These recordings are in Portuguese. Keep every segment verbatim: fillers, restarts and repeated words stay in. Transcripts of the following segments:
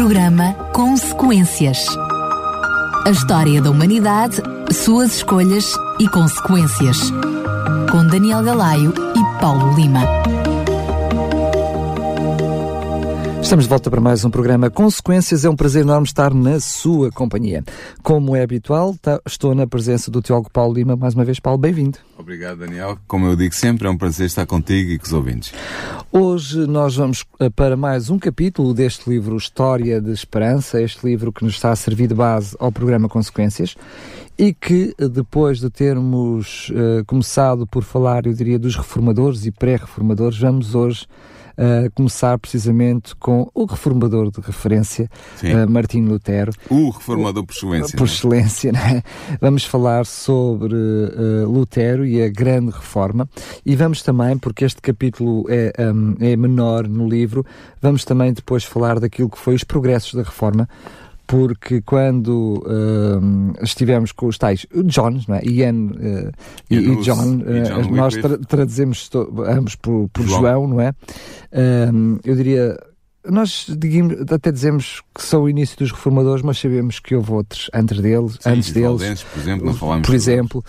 Programa Consequências. A história da humanidade, suas escolhas e consequências. Com Daniel Galaio e Paulo Lima. Estamos de volta para mais um programa Consequências. É um prazer enorme estar na sua companhia. Como é habitual, estou na presença do teólogo Paulo Lima. Mais uma vez, Paulo, bem-vindo. Obrigado, Daniel. Como eu digo sempre, é um prazer estar contigo e com os ouvintes. Hoje nós vamos para mais um capítulo deste livro História de Esperança, este livro que nos está a servir de base ao programa Consequências e que, depois de termos uh, começado por falar, eu diria, dos reformadores e pré-reformadores, vamos hoje Uh, começar precisamente com o reformador de referência, uh, Martinho Lutero. O reformador por excelência. Por excelência, né? Vamos falar sobre uh, Lutero e a grande reforma, e vamos também, porque este capítulo é, um, é menor no livro, vamos também depois falar daquilo que foi os progressos da reforma, porque quando uh, estivemos com os tais John, não é? Ian uh, e, e, Luz, John, uh, e John, nós tra- traduzimos to- ambos por, por João. João, não é? Uh, eu diria, nós digamos, até dizemos que são o início dos reformadores, mas sabemos que houve outros antes deles, Sim, antes deles por exemplo, não falamos por exemplo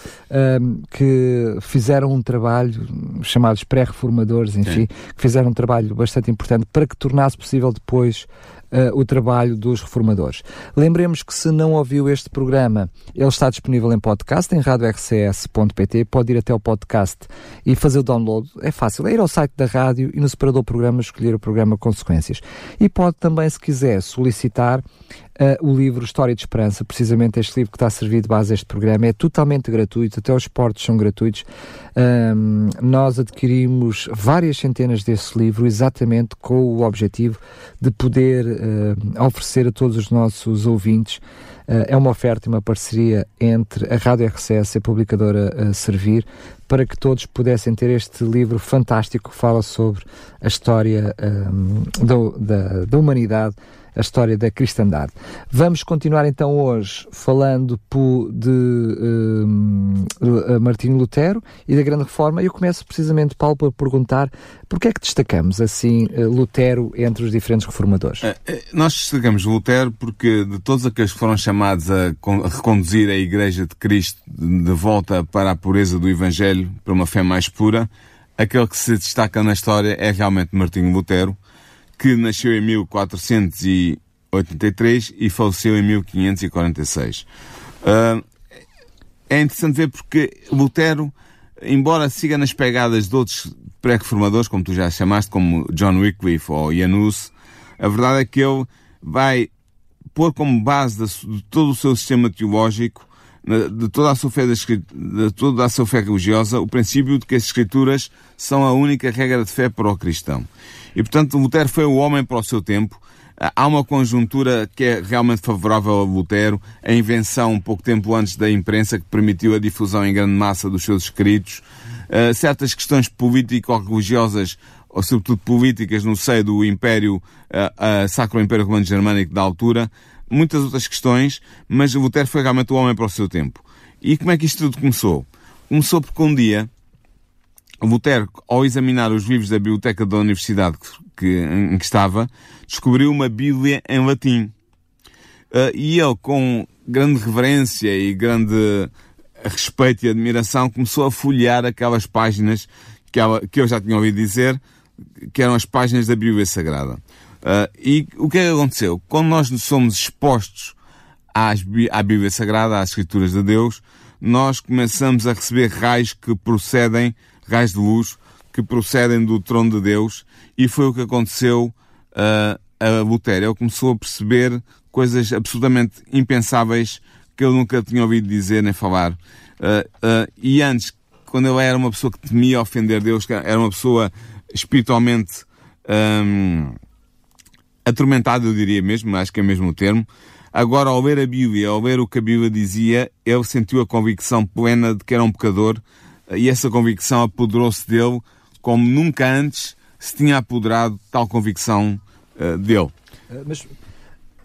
um, que fizeram um trabalho, chamados pré-reformadores, enfim, Sim. que fizeram um trabalho bastante importante para que tornasse possível depois Uh, o trabalho dos reformadores. Lembremos que, se não ouviu este programa, ele está disponível em podcast em rádio r c s ponto p t, pode ir até o podcast e fazer o download. É fácil, é ir ao site da rádio e no separador programa escolher o programa Consequências. E pode também, se quiser, solicitar uh, o livro História de Esperança, precisamente este livro que está a servir de base a este programa. É totalmente gratuito, até os portos são gratuitos. Um, nós adquirimos várias centenas desse livro exatamente com o objetivo de poder Uh, oferecer a todos os nossos ouvintes. Uh, é uma oferta e uma parceria entre a Rádio R C S e a publicadora uh, Servir, para que todos pudessem ter este livro fantástico que fala sobre a história um, do, da, da humanidade, a história da cristandade. Vamos continuar então hoje falando por, de um, Martinho Lutero e da Grande Reforma. Eu começo precisamente, Paulo, por perguntar porque é que destacamos assim Lutero entre os diferentes reformadores? Nós destacamos Lutero porque, de todos aqueles que foram chamados a reconduzir a Igreja de Cristo de volta para a pureza do Evangelho, para uma fé mais pura, aquele que se destaca na história é realmente Martinho Lutero, que nasceu em mil quatrocentos e oitenta e três e faleceu em mil quinhentos e quarenta e seis. Uh, é interessante ver porque Lutero, embora siga nas pegadas de outros pré-reformadores, como tu já chamaste, como John Wycliffe ou Janus, a verdade é que ele vai pôr como base de todo o seu sistema teológico, de toda a sua fé, de toda a sua fé religiosa, o princípio de que as Escrituras são a única regra de fé para o cristão. E, portanto, Lutero foi o homem para o seu tempo. Há uma conjuntura que é realmente favorável a Lutero, a invenção um pouco tempo antes da imprensa, que permitiu a difusão em grande massa dos seus escritos. Uh, certas questões político-religiosas, ou sobretudo políticas, no seio do Império, uh, uh, Sacro Império Romano Germânico da altura, muitas outras questões, mas Lutero foi realmente o homem para o seu tempo. E como é que isto tudo começou? Começou porque um dia, Lutero, ao examinar os livros da biblioteca da universidade que, em que estava, descobriu uma Bíblia em latim. Uh, e ele, com grande reverência e grande respeito e admiração, começou a folhear aquelas páginas que, ela, que eu já tinha ouvido dizer, que eram as páginas da Bíblia Sagrada. Uh, e o que é que aconteceu? Quando nós somos expostos às, à Bíblia Sagrada, às Escrituras de Deus, nós começamos a receber raios que procedem, raios de luz, que procedem do trono de Deus, e foi o que aconteceu uh, a Lutero. Ele começou a perceber coisas absolutamente impensáveis que eu nunca tinha ouvido dizer nem falar. Uh, uh, e antes, quando ele era uma pessoa que temia ofender Deus, era uma pessoa espiritualmente... Um, atormentado, eu diria mesmo, acho que é mesmo o termo. Agora, ao ler a Bíblia, ao ler o que a Bíblia dizia, ele sentiu a convicção plena de que era um pecador, e essa convicção apoderou-se dele como nunca antes se tinha apoderado tal convicção uh, dele. Mas,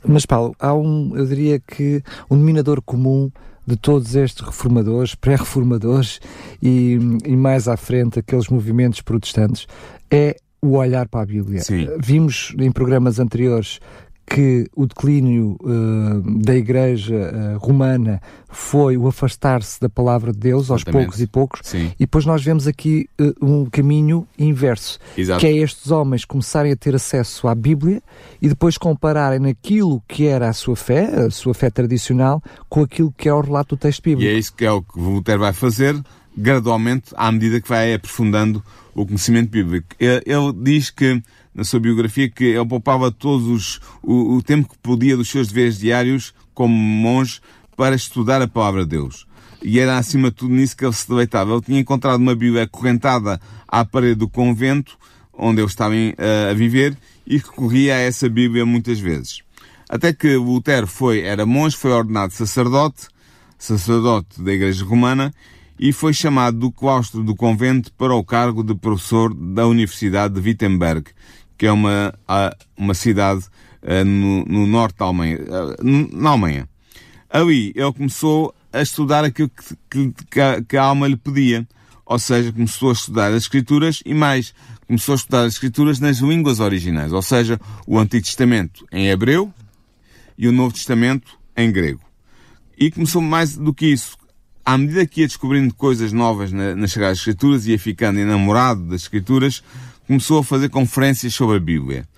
mas, Paulo, há um, eu diria que um denominador comum de todos estes reformadores, pré-reformadores e, e mais à frente aqueles movimentos protestantes, é o olhar para a Bíblia. Sim. Vimos em programas anteriores que o declínio uh, da Igreja uh, Romana foi o afastar-se da Palavra de Deus, exatamente, aos poucos e poucos. Sim. E depois nós vemos aqui uh, um caminho inverso. Exato. Que é estes homens começarem a ter acesso à Bíblia e depois compararem naquilo que era a sua fé, a sua fé tradicional, com aquilo que é o relato do texto bíblico. E é isso que é o que Voltaire vai fazer gradualmente, à medida que vai aprofundando o conhecimento bíblico. Ele, ele diz que, na sua biografia, que ele poupava todos os, o, o tempo que podia dos seus deveres diários como monge para estudar a Palavra de Deus. E era, acima de tudo, nisso que ele se deleitava. Ele tinha encontrado uma Bíblia acorrentada à parede do convento, onde ele estava uh, a viver, e recorria a essa Bíblia muitas vezes. Até que Lutero foi, era monge, foi ordenado sacerdote, sacerdote da Igreja Romana, e foi chamado do claustro do convento para o cargo de professor da Universidade de Wittenberg, que é uma, uma cidade no, no norte da Alemanha, na Alemanha. Ali ele começou a estudar aquilo que, que, que a alma lhe pedia, ou seja, começou a estudar as Escrituras e mais, começou a estudar as Escrituras nas línguas originais, ou seja, o Antigo Testamento em hebreu e o Novo Testamento em grego. E começou mais do que isso. À medida que ia descobrindo coisas novas nas Sagradas Escrituras e ia ficando enamorado das Escrituras, começou a fazer conferências sobre a Bíblia.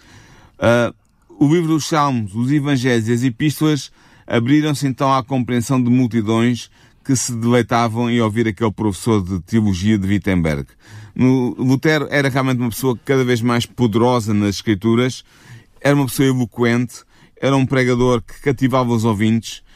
Uh, o livro dos Salmos, os Evangelhos e as Epístolas abriram-se então à compreensão de multidões que se deleitavam em ouvir aquele professor de teologia de Wittenberg. No, Lutero era realmente uma pessoa cada vez mais poderosa nas Escrituras, era uma pessoa eloquente, era um pregador que cativava os ouvintes,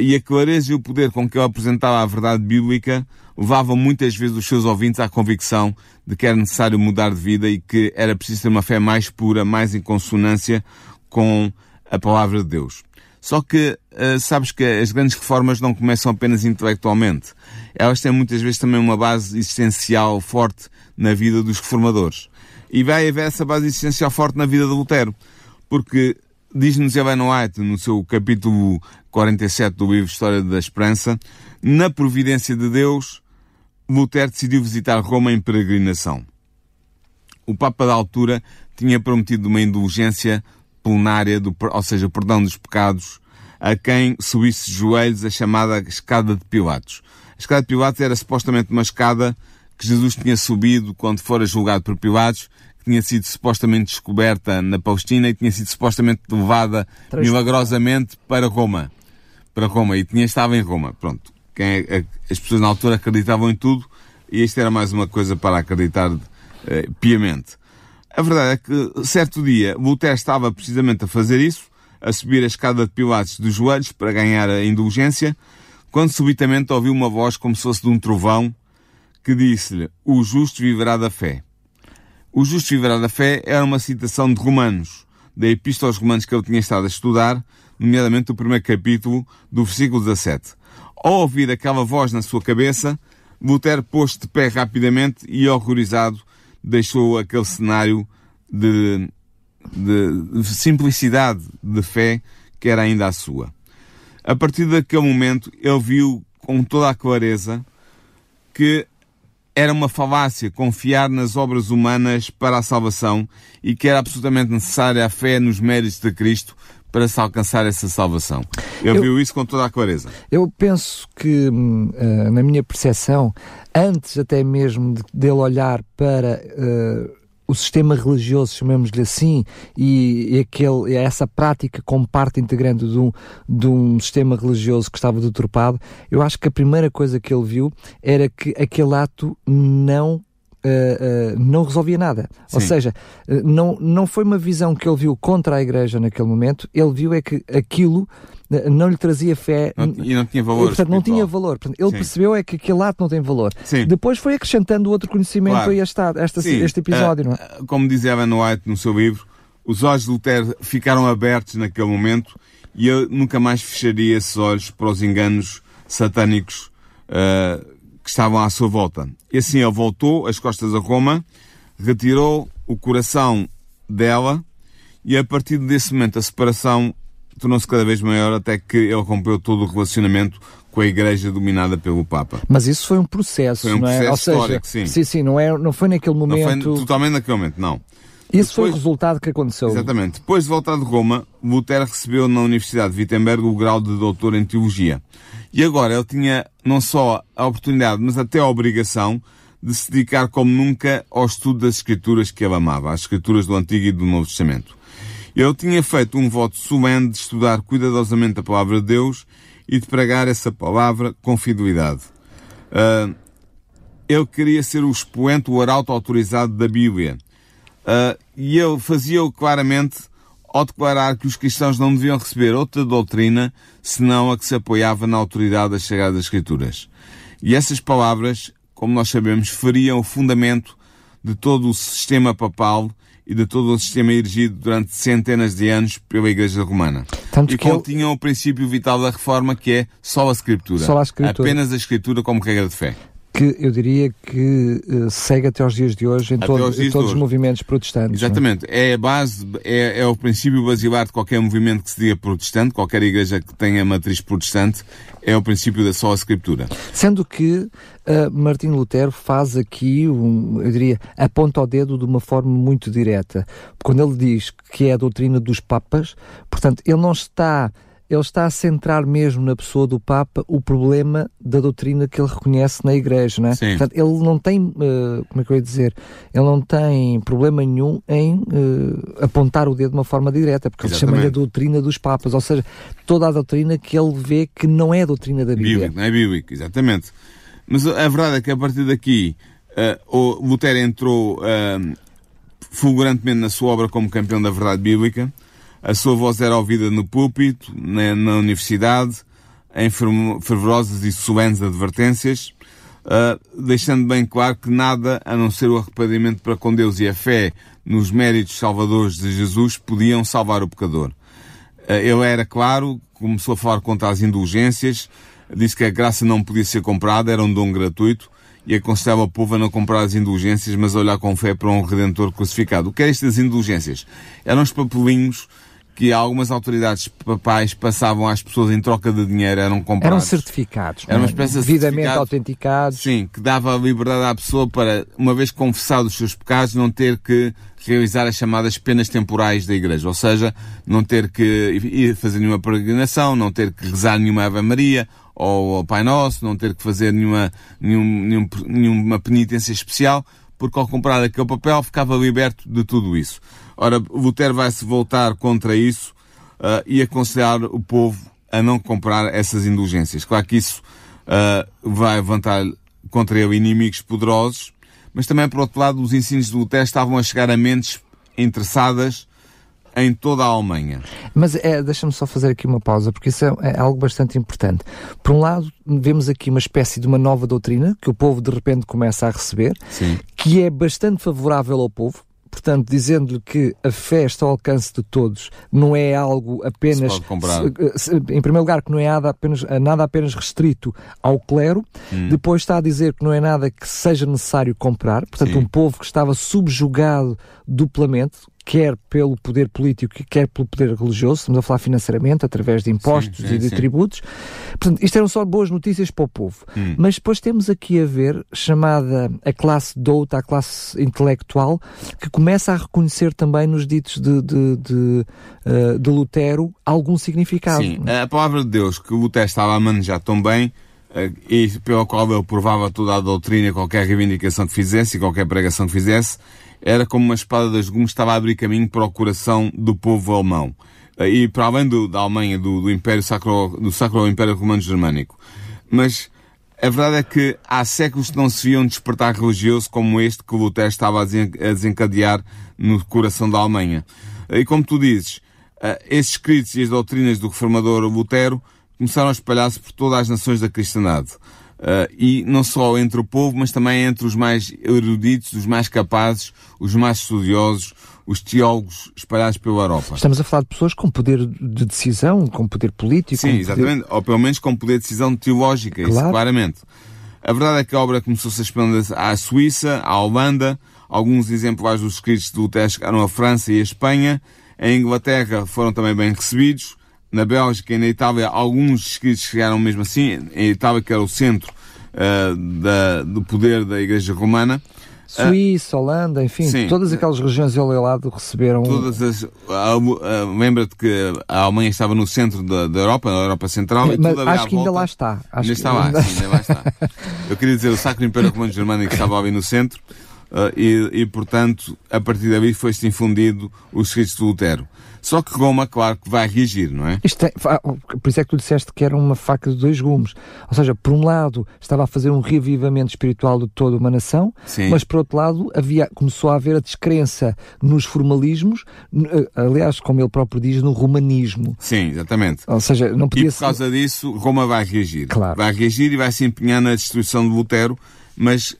e a clareza e o poder com que ele apresentava a verdade bíblica levava muitas vezes os seus ouvintes à convicção de que era necessário mudar de vida e que era preciso ter uma fé mais pura, mais em consonância com a Palavra de Deus. Só que uh, sabes que as grandes reformas não começam apenas intelectualmente. Elas têm muitas vezes também uma base existencial forte na vida dos reformadores. E vai haver essa base existencial forte na vida de Lutero, porque diz-nos Ellen White, no seu capítulo quarenta e sete do livro História da Esperança, na providência de Deus, Lutero decidiu visitar Roma em peregrinação. O Papa da altura tinha prometido uma indulgência plenária, do, ou seja, perdão dos pecados, a quem subisse de joelhos a chamada Escada de Pilatos. A Escada de Pilatos era supostamente uma escada que Jesus tinha subido quando fora julgado por Pilatos, tinha sido supostamente descoberta na Palestina e tinha sido supostamente levada Três... milagrosamente para Roma. Para Roma. E tinha estado em Roma. Pronto. Quem, a, as pessoas na altura acreditavam em tudo e isto era mais uma coisa para acreditar eh, piamente. A verdade é que, certo dia, Voltaire estava precisamente a fazer isso, a subir a escada de Pilatos dos joelhos para ganhar a indulgência, quando subitamente ouviu uma voz como se fosse de um trovão que disse-lhe: "O justo viverá da fé." O justo viverá da fé era uma citação de Romanos, da Epístola aos Romanos que ele tinha estado a estudar, nomeadamente o primeiro capítulo do versículo dezassete. Ao ouvir aquela voz na sua cabeça, Voltaire pôs-se de pé rapidamente e, horrorizado, deixou aquele cenário de, de, de simplicidade de fé que era ainda a sua. A partir daquele momento, ele viu com toda a clareza que era uma falácia confiar nas obras humanas para a salvação e que era absolutamente necessária a fé nos méritos de Cristo para se alcançar essa salvação. Ele eu, viu isso com toda a clareza. Eu penso que, na minha percepção, antes até mesmo de, dele olhar para Uh, o sistema religioso, chamemos-lhe assim, e, e aquele, essa prática como parte integrante de um, de um sistema religioso que estava deturpado, eu acho que a primeira coisa que ele viu era que aquele ato não Uh, uh, não resolvia nada. Sim. Ou seja, uh, não, não foi uma visão que ele viu contra a Igreja naquele momento, ele viu é que aquilo uh, não lhe trazia fé. Não, e não tinha valor. E, portanto, não tinha valor. Portanto, ele Sim. percebeu é que aquele ato não tem valor. Sim. Depois foi acrescentando outro conhecimento claro. a esta, esta, este episódio. Uh, não é? Como dizia Ellen White no seu livro, os olhos de Lutero ficaram abertos naquele momento e eu nunca mais fecharia esses olhos para os enganos satânicos uh, que estavam à sua volta. E assim ele voltou as costas a Roma, retirou o coração dela e a partir desse momento a separação tornou-se cada vez maior até que ele rompeu todo o relacionamento com a Igreja dominada pelo Papa. Mas isso foi um processo, foi um não processo é? Ou seja, histórico, sim. Sim, sim, não, é, não foi naquele momento. Não foi totalmente naquele momento, não. Isso depois, foi o resultado que aconteceu. Exatamente. Depois de voltar de Roma, Lutero recebeu na Universidade de Wittenberg o grau de doutor em Teologia. E agora ele tinha não só a oportunidade, mas até a obrigação de se dedicar como nunca ao estudo das Escrituras que ele amava, às Escrituras do Antigo e do Novo Testamento. Ele tinha feito um voto solene de estudar cuidadosamente a Palavra de Deus e de pregar essa Palavra com fidelidade. Uh, ele queria ser o expoente, o arauto autorizado da Bíblia. Uh, e ele fazia-o claramente ao declarar que os cristãos não deviam receber outra doutrina senão a que se apoiava na autoridade das Sagradas Escrituras. E essas palavras, como nós sabemos, feriam o fundamento de todo o sistema papal e de todo o sistema erigido durante centenas de anos pela Igreja Romana. Tanto e que continham ele... o princípio vital da Reforma, que é só a Escritura. Só a Escritura. Apenas a Escritura como regra de fé. Que eu diria que uh, segue até aos dias de hoje em, todo, em todos os movimentos protestantes. Exatamente. Não é? É a base, é, é o princípio basilar de qualquer movimento que se diga protestante, qualquer igreja que tenha matriz protestante, é o princípio da só a Escritura. Sendo que Uh, Martinho Lutero faz aqui, um, eu diria, aponta o dedo de uma forma muito direta. Quando ele diz que é a doutrina dos papas, portanto, ele não está, ele está a centrar mesmo na pessoa do Papa o problema da doutrina que ele reconhece na Igreja, não é? Sim. Portanto, ele não tem, uh, como é que eu ia dizer, ele não tem problema nenhum em uh, apontar o dedo de uma forma direta, porque exatamente, ele chama-lhe a doutrina dos papas, ou seja, toda a doutrina que ele vê que não é a doutrina da Bíblia. Bíblico, não é bíblico, exatamente. Mas a verdade é que a partir daqui uh, o Lutero entrou uh, fulgurantemente na sua obra como campeão da verdade bíblica. A sua voz era ouvida no púlpito, na, na universidade, em fervorosas e solenes advertências, uh, deixando bem claro que nada a não ser o arrependimento para com Deus e a fé nos méritos salvadores de Jesus podiam salvar o pecador. Uh, ele era claro, começou a falar contra as indulgências, disse que a graça não podia ser comprada, era um dom gratuito, e aconselhava o povo a não comprar as indulgências, mas a olhar com fé para um Redentor crucificado. O que eram estas indulgências? Eram os papelinhos que algumas autoridades papais passavam às pessoas em troca de dinheiro, eram comprados. Eram certificados. Eram uma espécie de certificados. Devidamente autenticados. Sim, que dava a liberdade à pessoa para, uma vez confessado os seus pecados, não ter que realizar as chamadas penas temporais da Igreja. Ou seja, não ter que ir fazer nenhuma peregrinação, não ter que rezar nenhuma Ave Maria ou ao Pai Nosso, não ter que fazer nenhuma, nenhum, nenhuma penitência especial, porque ao comprar aquele papel ficava liberto de tudo isso. Ora, Lutero vai-se voltar contra isso uh, e aconselhar o povo a não comprar essas indulgências. Claro que isso uh, vai levantar contra ele inimigos poderosos, mas também, por outro lado, os ensinos de Lutero estavam a chegar a mentes interessadas em toda a Alemanha. Mas é, deixa-me só fazer aqui uma pausa, porque isso é, é algo bastante importante. Por um lado, vemos aqui uma espécie de uma nova doutrina que o povo de repente começa a receber, sim, que é bastante favorável ao povo, portanto, dizendo-lhe que a fé está ao alcance de todos, não é algo apenas... Se pode comprar. Se, se, em primeiro lugar, que não é nada apenas, nada apenas restrito ao clero, hum. Depois está a dizer que não é nada que seja necessário comprar, portanto, sim, um povo que estava subjugado duplamente, quer pelo poder político, quer pelo poder religioso, estamos a falar financeiramente, através de impostos, sim, sim, e de, sim, tributos. Portanto, isto eram só boas notícias para o povo. Hum. Mas depois temos aqui a ver, chamada a classe douta, a classe intelectual, que começa a reconhecer também nos ditos de, de, de, de, de Lutero algum significado. Sim, a palavra de Deus que Lutero estava a manejar tão bem, e pela qual ele provava toda a doutrina, qualquer reivindicação que fizesse e qualquer pregação que fizesse, era como uma espada de dois gumes, estava a abrir caminho para o coração do povo alemão. E para além do, da Alemanha, do, do, Império Sacro, do Sacro Império Romano Germânico. Mas a verdade é que há séculos que não se via um despertar religioso como este que Lutero estava a desencadear no coração da Alemanha. E como tu dizes, esses escritos e as doutrinas do reformador Lutero começaram a espalhar-se por todas as nações da cristandade. Uh, e não só entre o povo, mas também entre os mais eruditos, os mais capazes, os mais estudiosos, os teólogos espalhados pela Europa. Estamos a falar de pessoas com poder de decisão, com poder político. Sim, exatamente, poder... ou pelo menos com poder de decisão teológica, claro, isso claramente. A verdade é que a obra começou-se a expandir à Suíça, à Holanda, alguns exemplares dos escritos de Lutero chegaram à França e à Espanha, em Inglaterra foram também bem recebidos, na Bélgica e na Itália, alguns escritos chegaram mesmo assim, em Itália, que era o centro uh, da, do poder da Igreja Romana, Suíça, Holanda, enfim, sim, todas aquelas regiões do lado receberam... Todas as... Lembra-te que a Alemanha estava no centro da, da Europa, na Europa Central, e mas tudo acho que volta, ainda lá está. Acho ainda está que... lá, ainda... Sim, ainda lá está. Eu queria dizer, o Sacro Império Romano Germânico estava ali no centro, uh, e, e, portanto, a partir daí foi-se infundido os escritos de Lutero. Só que Roma, claro, que vai reagir, não é? Isto é? Por isso é que tu disseste que era uma faca de dois gumes. Ou seja, por um lado, estava a fazer um reavivamento espiritual de toda uma nação, sim, mas por outro lado, havia, começou a haver a descrença nos formalismos, aliás, como ele próprio diz, no romanismo. Sim, exatamente. Ou seja, não podia... E por causa disso, Roma vai reagir. Claro. Vai reagir e vai se empenhar na destruição de Lutero, mas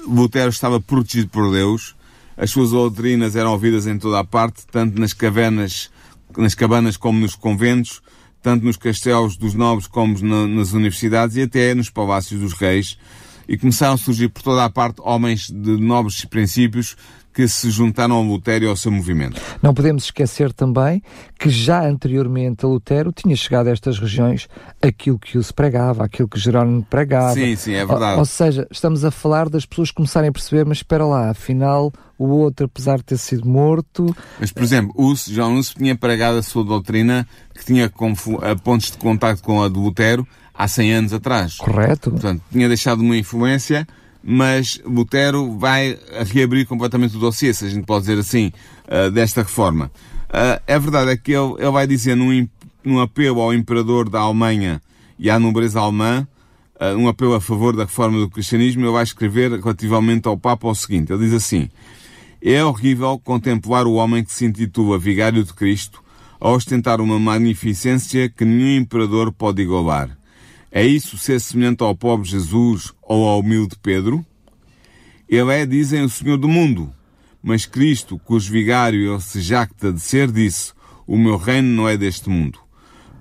uh, Lutero estava protegido por Deus. As suas doutrinas eram ouvidas em toda a parte, tanto nas cavernas, nas cabanas como nos conventos, tanto nos castelos dos nobres como na, nas universidades e até nos palácios dos reis. E começaram a surgir por toda a parte homens de nobres princípios que se juntaram ao Lutero e ao seu movimento. Não podemos esquecer também que já anteriormente a Lutero tinha chegado a estas regiões aquilo que se pregava, aquilo que Jerónimo pregava. Sim, sim, é verdade. Ou, ou seja, estamos a falar das pessoas começarem a perceber, mas espera lá, afinal o outro, apesar de ter sido morto... Mas, por exemplo, o Janus tinha pregado a sua doutrina que tinha pontos de contacto com a de Lutero há cem anos atrás. Correto. Portanto, tinha deixado uma influência... Mas Lutero vai reabrir completamente o dossiê, se a gente pode dizer assim, uh, desta reforma. Uh, é verdade, é que ele, ele vai dizer num, num apelo ao imperador da Alemanha e à nobreza alemã, uh, um apelo a favor da reforma do cristianismo, ele vai escrever relativamente ao Papa o seguinte, ele diz assim: é horrível contemplar o homem que se intitula Vigário de Cristo a ostentar uma magnificência que nenhum imperador pode igualar. É isso ser semelhante ao pobre Jesus ou ao humilde Pedro? Ele é, dizem, o Senhor do mundo. Mas Cristo, cujo vigário ele se jacta de ser, disse: o meu reino não é deste mundo.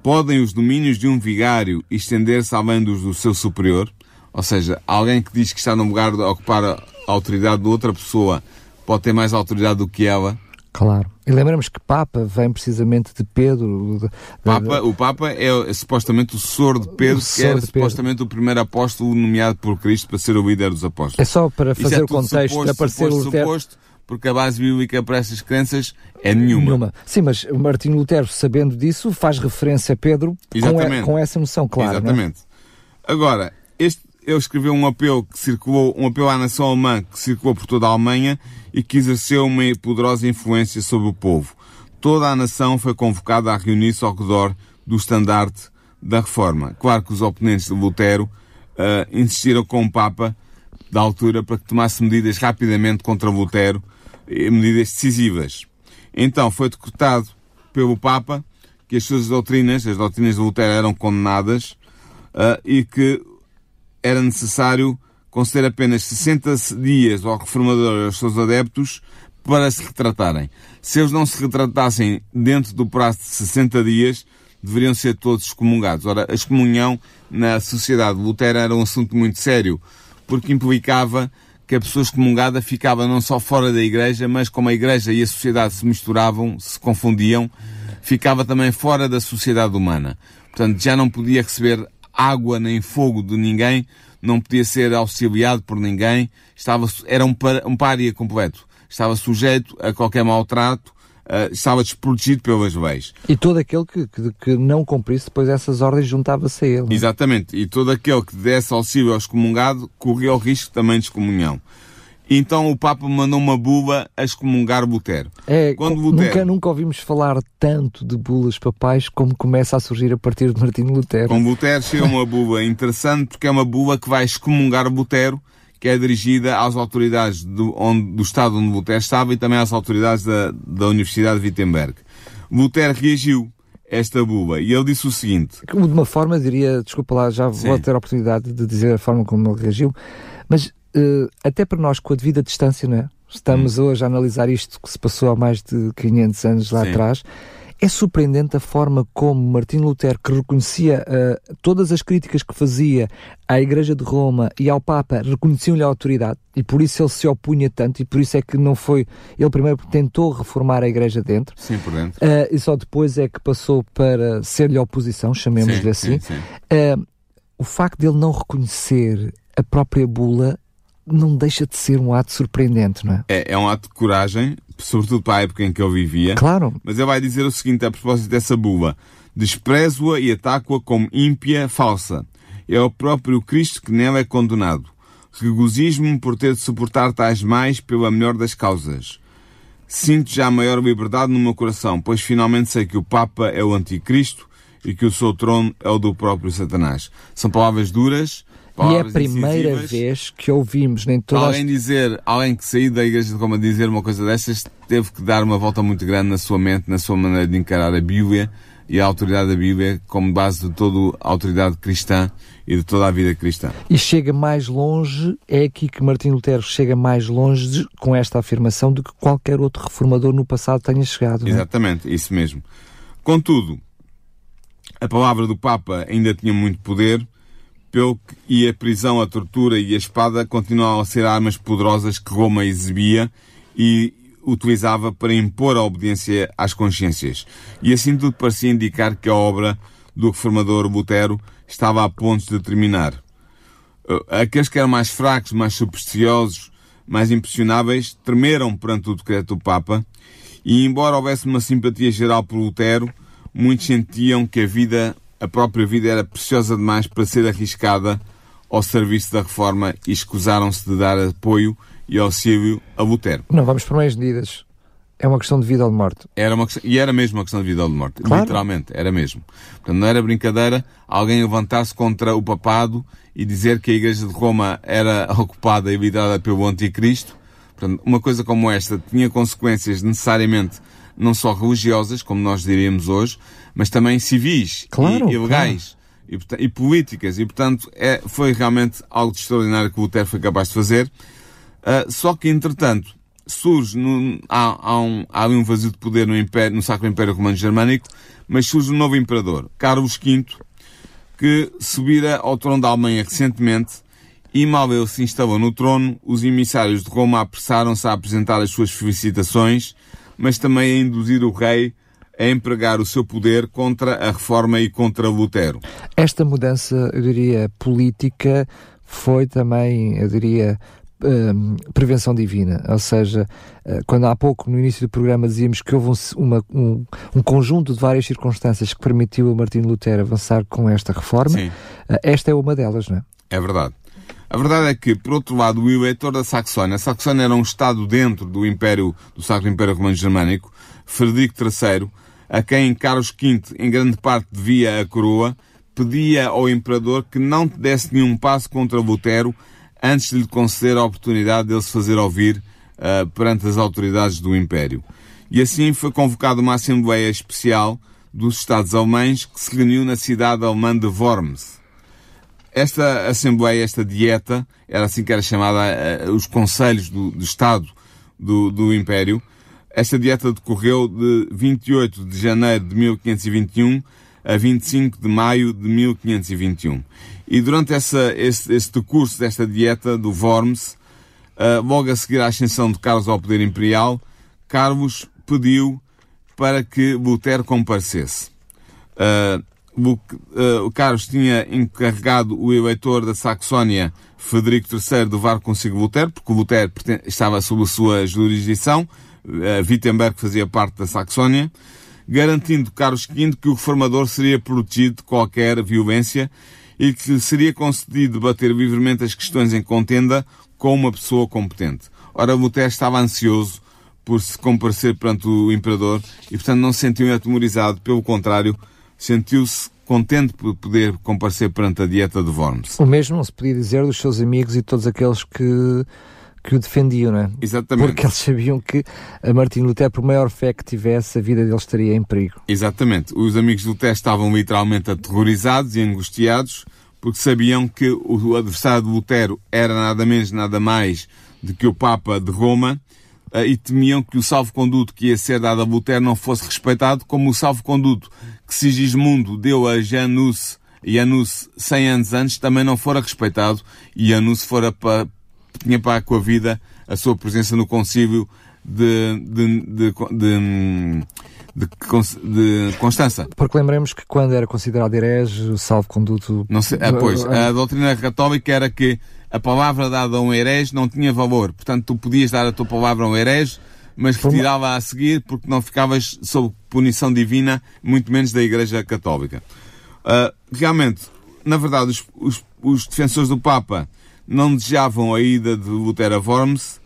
Podem os domínios de um vigário estender-se além dos do seu superior? Ou seja, alguém que diz que está no lugar de ocupar a autoridade de outra pessoa pode ter mais autoridade do que ela? Claro. E lembramos que Papa vem precisamente de Pedro. De, de, Papa, o Papa é, é, é supostamente o sucessor de Pedro, que era supostamente o primeiro apóstolo nomeado por Cristo para ser o líder dos apóstolos. É só para fazer é o contexto, suposto, para aparecer suposto, o Lutero. Suposto, porque a base bíblica para essas crenças é nenhuma. nenhuma. Sim, mas Martinho Lutero, sabendo disso, faz referência a Pedro com, a, com essa noção, claro. Exatamente. Não é? Agora, este, ele escreveu um apelo que circulou, um apelo à nação alemã que circulou por toda a Alemanha e que exerceu uma poderosa influência sobre o povo. Toda a nação foi convocada a reunir-se ao redor do estandarte da reforma. Claro que os oponentes de Lutero uh, insistiram com o Papa da altura para que tomasse medidas rapidamente contra Lutero, medidas decisivas. Então foi decretado pelo Papa que as suas doutrinas, as doutrinas de Lutero eram condenadas uh, e que era necessário conceder apenas sessenta dias ao reformador e aos seus adeptos para se retratarem. Se eles não se retratassem dentro do prazo de sessenta dias, deveriam ser todos excomungados. Ora, a excomunhão na sociedade de Lutero era um assunto muito sério, porque implicava que a pessoa excomungada ficava não só fora da Igreja, mas como a Igreja e a sociedade se misturavam, se confundiam, ficava também fora da sociedade humana. Portanto, já não podia receber água nem fogo de ninguém, não podia ser auxiliado por ninguém, estava, era um, par, um pária completo, estava sujeito a qualquer maltrato, uh, estava desprotegido pelas leis. E todo aquele que, que, que não cumprisse depois essas ordens juntava-se a ele. Não? Exatamente, e todo aquele que desse auxílio ao excomungado corria o risco também de excomunhão. Então o Papa mandou uma bula a excomungar Lutero. É, Quando Lutero... Nunca, nunca ouvimos falar tanto de bulas papais como começa a surgir a partir de Martinho Lutero. Com Lutero chega uma bula interessante, porque é uma bula que vai excomungar Lutero, que é dirigida às autoridades do, onde, do estado onde Lutero estava e também às autoridades da, da Universidade de Wittenberg. Lutero reagiu a esta bula e ele disse o seguinte... De uma forma, diria, desculpa lá, já Sim. vou ter a oportunidade de dizer a forma como ele reagiu, mas... Uh, até para nós, com a devida distância, não é? Estamos hum. hoje a analisar isto que se passou há mais de quinhentos anos lá Sim. atrás. É surpreendente a forma como Martinho Lutero, que reconhecia uh, todas as críticas que fazia à Igreja de Roma e ao Papa, reconheciam-lhe a autoridade e por isso ele se opunha tanto e por isso é que não foi... Ele primeiro tentou reformar a Igreja dentro. Sim, por dentro. Uh, e só depois é que passou para ser-lhe oposição, chamemos-lhe assim. Sim, sim. Uh, o facto de ele não reconhecer a própria bula não deixa de ser um ato surpreendente, não é? É, é um ato de coragem, sobretudo para a época em que eu vivia. Claro. Mas ele vai dizer o seguinte a propósito dessa bula: desprezo-a e ataco-a como ímpia, falsa. É o próprio Cristo que nela é condenado. Regozijo-me por ter de suportar tais mais pela melhor das causas. Sinto já maior liberdade no meu coração, pois finalmente sei que o Papa é o anticristo e que o seu trono é o do próprio Satanás. São palavras duras, palavras incisivas. E é a primeira incisivas. vez que ouvimos nem todas... Alguém dizer, alguém que saiu da Igreja de Roma dizer uma coisa destas, teve que dar uma volta muito grande na sua mente, na sua maneira de encarar a Bíblia e a autoridade da Bíblia como base de toda a autoridade cristã e de toda a vida cristã. E chega mais longe, é aqui que Martinho Lutero chega mais longe de, com esta afirmação do que qualquer outro reformador no passado tenha chegado. Exatamente, né? Isso mesmo. Contudo, a palavra do Papa ainda tinha muito poder, pelo que e a prisão, a tortura e a espada continuavam a ser armas poderosas que Roma exibia e utilizava para impor a obediência às consciências. E assim tudo parecia indicar que a obra do reformador Lutero estava a pontos de terminar. Aqueles que eram mais fracos, mais supersticiosos, mais impressionáveis, tremeram perante o decreto do Papa e, embora houvesse uma simpatia geral por Lutero, muitos sentiam que a vida, a própria vida, era preciosa demais para ser arriscada ao serviço da reforma e escusaram-se de dar apoio e auxílio a Lutero. Não vamos por mais medidas. É uma questão de vida ou de morte. Era uma, e era mesmo uma questão de vida ou de morte. Claro. Literalmente, era mesmo. Portanto, não era brincadeira alguém levantar-se contra o papado e dizer que a Igreja de Roma era ocupada e liderada pelo anticristo. Portanto, uma coisa como esta tinha consequências necessariamente não só religiosas, como nós diríamos hoje, mas também civis, claro, e, e legais, claro, e, e políticas. E, portanto, é, foi realmente algo de extraordinário que Lutero foi capaz de fazer. Uh, só que, entretanto, surge, no, há, há, um, há ali um vazio de poder no, Império, no Sacro Império Romano Germânico, mas surge um novo imperador, Carlos quinto, que subira ao trono da Alemanha recentemente e, mal ele se instalou no trono, os emissários de Roma apressaram-se a apresentar as suas felicitações, mas também a induzir o rei a empregar o seu poder contra a reforma e contra Lutero. Esta mudança, eu diria, política foi também, eu diria... Um, prevenção divina, ou seja, quando há pouco no início do programa dizíamos que houve um, uma, um, um conjunto de várias circunstâncias que permitiu a Martinho Lutero avançar com esta reforma. Sim. Esta é uma delas, não é? É verdade. A verdade é que, por outro lado, o eleitor da Saxónia, a Saxónia era um estado dentro do Império, do Sacro Império Romano Germânico, Frederico terceiro, a quem Carlos quinto em grande parte devia a coroa, pedia ao imperador que não desse nenhum passo contra Lutero antes de lhe conceder a oportunidade de ele se fazer ouvir uh, perante as autoridades do Império. E assim foi convocada uma Assembleia Especial dos Estados Alemães que se reuniu na cidade alemã de Worms. Esta Assembleia, esta dieta, era assim que era chamada uh, os Conselhos do, do Estado do, do Império. Esta dieta decorreu de vinte e oito de janeiro de mil quinhentos e vinte e um a vinte e cinco de maio de mil quinhentos e vinte e um. E durante essa, este, este curso desta dieta do Worms, uh, logo a seguir à ascensão de Carlos ao poder imperial, Carlos pediu para que Lutero comparecesse. Uh, uh, Carlos tinha encarregado o eleitor da Saxónia, Frederico terceiro, de levar consigo Lutero, porque Lutero estava sob a sua jurisdição, uh, Wittenberg fazia parte da Saxónia, garantindo Carlos quinto que o reformador seria protegido de qualquer violência e que lhe seria concedido debater livremente as questões em contenda com uma pessoa competente. Ora, Lutero estava ansioso por se comparecer perante o imperador e, portanto, não se sentiu atemorizado. Pelo contrário, sentiu-se contente por poder comparecer perante a dieta de Worms. O mesmo não se podia dizer dos seus amigos e todos aqueles que... que o defendiam, não é? Exatamente. Porque eles sabiam que a Martinho Lutero, por maior fé que tivesse, a vida dele estaria em perigo. Exatamente. Os amigos de Lutero estavam literalmente aterrorizados e angustiados, porque sabiam que o adversário de Lutero era nada menos, nada mais do que o Papa de Roma, e temiam que o salvo-conduto que ia ser dado a Lutero não fosse respeitado, como o salvo-conduto que Sigismundo deu a Janus, Janus cem anos antes também não fora respeitado, e Janus fora para tinha pago com a vida a sua presença no concílio de, de, de, de, de, de Constança. Porque lembremos que quando era considerado herege, o salvo-conduto... Não sei, ah, pois, a doutrina católica era que a palavra dada a um herege não tinha valor. Portanto, tu podias dar a tua palavra a um herege, mas retirá-la a seguir porque não ficavas sob punição divina, muito menos da Igreja Católica. Uh, realmente, na verdade, os, os, os defensores do Papa não desejavam a ida de Lutero a Worms,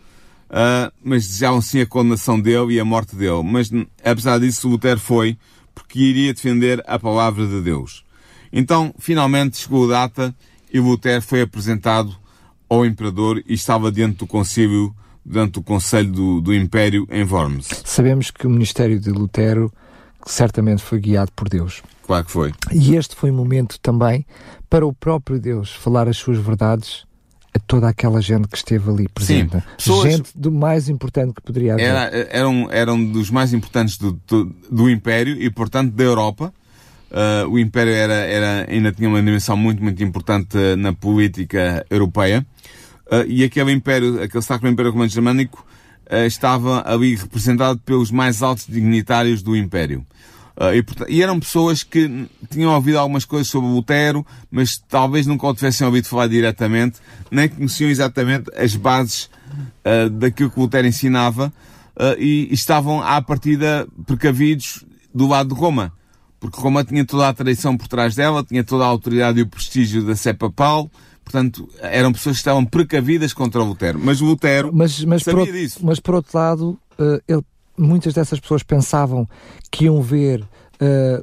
uh, mas desejavam sim a condenação dele e a morte dele. Mas, apesar disso, Lutero foi, porque iria defender a palavra de Deus. Então, finalmente, chegou a data e Lutero foi apresentado ao Imperador e estava diante do concílio, diante do Conselho do, do Império, em Worms. Sabemos que o ministério de Lutero certamente foi guiado por Deus. Claro que foi. E este foi um momento também para o próprio Deus falar as suas verdades a toda aquela gente que esteve ali presente. Sim, pessoas... Gente do mais importante que poderia haver. Era, era, um, era um dos mais importantes do, do, do Império e, portanto, da Europa. Uh, o Império era, era, ainda tinha uma dimensão muito, muito importante na política europeia. Uh, e aquele Império, aquele Sacro Império Romano Germânico, uh, estava ali representado pelos mais altos dignitários do Império. Uh, e, e eram pessoas que tinham ouvido algumas coisas sobre Lutero, mas talvez nunca o tivessem ouvido falar diretamente, nem conheciam exatamente as bases uh, daquilo que Lutero ensinava, uh, e, e estavam à partida precavidos do lado de Roma. Porque Roma tinha toda a tradição por trás dela, tinha toda a autoridade e o prestígio da Sé Papal. Portanto, eram pessoas que estavam precavidas contra Lutero. Mas Lutero mas, mas sabia por, disso. Mas, por outro lado, uh, ele, muitas dessas pessoas pensavam que iam ver uh,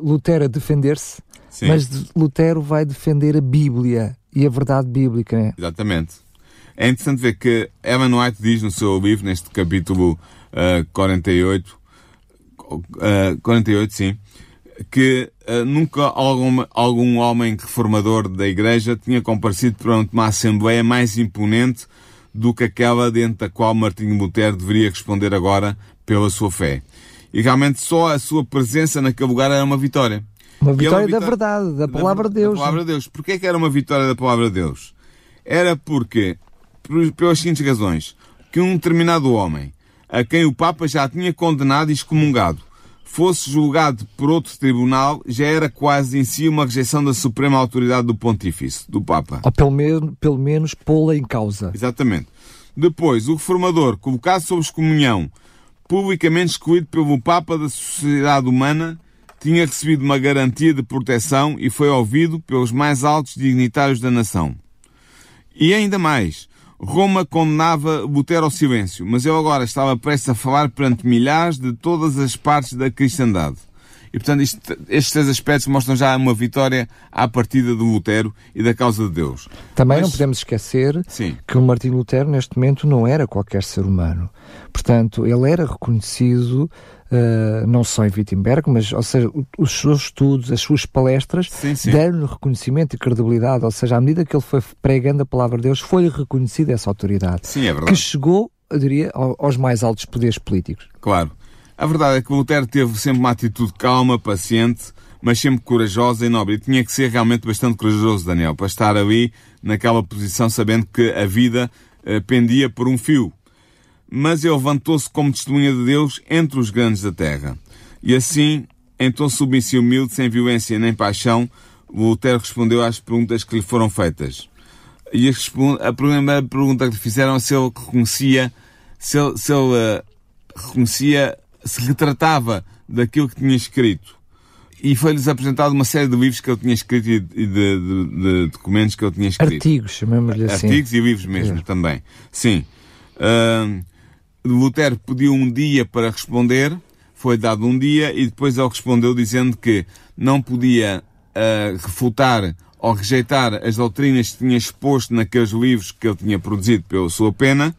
Lutero a defender-se, mas Lutero vai defender a Bíblia e a verdade bíblica, né? Exatamente. É interessante ver que Ellen White diz no seu livro, neste capítulo uh, quarenta e oito, sim, que uh, nunca algum, algum homem reformador da Igreja tinha comparecido perante uma assembleia mais imponente do que aquela diante da qual Martinho Lutero deveria responder agora pela sua fé. E realmente só a sua presença naquele lugar era uma vitória. Uma vitória, uma vitória da verdade, da palavra de Deus. Da palavra de Deus. Porquê é que era uma vitória da palavra de Deus? Era porque, por, pelas seguintes razões, que um determinado homem, a quem o Papa já tinha condenado e excomungado, fosse julgado por outro tribunal, já era quase em si uma rejeição da suprema autoridade do pontífice, do Papa. Ou pelo, me- pelo menos pô-la em causa. Exatamente. Depois, o reformador, colocado sob excomunhão, publicamente excluído pelo Papa da sociedade humana, tinha recebido uma garantia de proteção e foi ouvido pelos mais altos dignitários da nação. E ainda mais, Roma condenava Lutero ao silêncio, mas ele agora estava prestes a falar perante milhares de todas as partes da cristandade. E, portanto, isto, estes três aspectos mostram já uma vitória à partida de Lutero e da causa de Deus. Também mas, não podemos esquecer sim. que o Martinho Lutero, neste momento, não era qualquer ser humano. Portanto, ele era reconhecido... Uh, não só em Wittenberg, mas, ou seja, os seus estudos, as suas palestras sim, sim. deram-lhe reconhecimento e credibilidade, ou seja, à medida que ele foi pregando a palavra de Deus, foi-lhe reconhecida essa autoridade. Sim, é verdade. Que chegou, eu diria, aos mais altos poderes políticos. Claro. A verdade é que Lutero teve sempre uma atitude calma, paciente, mas sempre corajosa e nobre. E tinha que ser realmente bastante corajoso, Daniel, para estar ali naquela posição, sabendo que a vida uh, pendia por um fio. Mas ele levantou-se como testemunha de Deus entre os grandes da terra. E assim, em tom submisso e humilde, sem violência nem paixão, Lutero respondeu às perguntas que lhe foram feitas. E a primeira pergunta que lhe fizeram é se ele reconhecia, se ele, se, ele, uh, reconhecia, se retratava daquilo que tinha escrito. E foi-lhes apresentado uma série de livros que ele tinha escrito e de, de, de documentos que ele tinha escrito. Artigos, chamamos-lhe assim. Artigos e livros mesmo, é. também. Sim. Uh, Lutero pediu um dia para responder, foi dado um dia e depois ele respondeu dizendo que não podia uh, refutar ou rejeitar as doutrinas que tinha exposto naqueles livros que ele tinha produzido pela sua pena,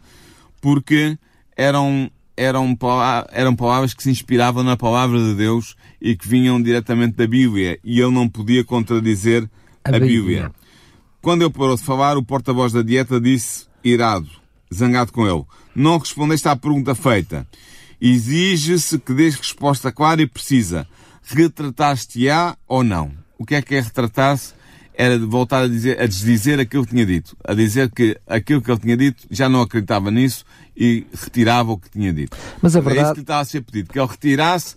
porque eram, eram, eram palavras que se inspiravam na palavra de Deus e que vinham diretamente da Bíblia e ele não podia contradizer a, a Bíblia. Bíblia. Quando ele parou de falar, o porta-voz da dieta disse, irado, zangado com ele, não respondeste à pergunta feita. Exige-se que dês resposta clara e precisa. Retrataste-a ou não? O que é que é retratar-se? Era de voltar a, dizer, a desdizer aquilo que tinha dito. A dizer que aquilo que ele tinha dito já não acreditava nisso e retirava o que tinha dito. Mas a verdade... É isso que lhe estava a ser pedido. Que ele retirasse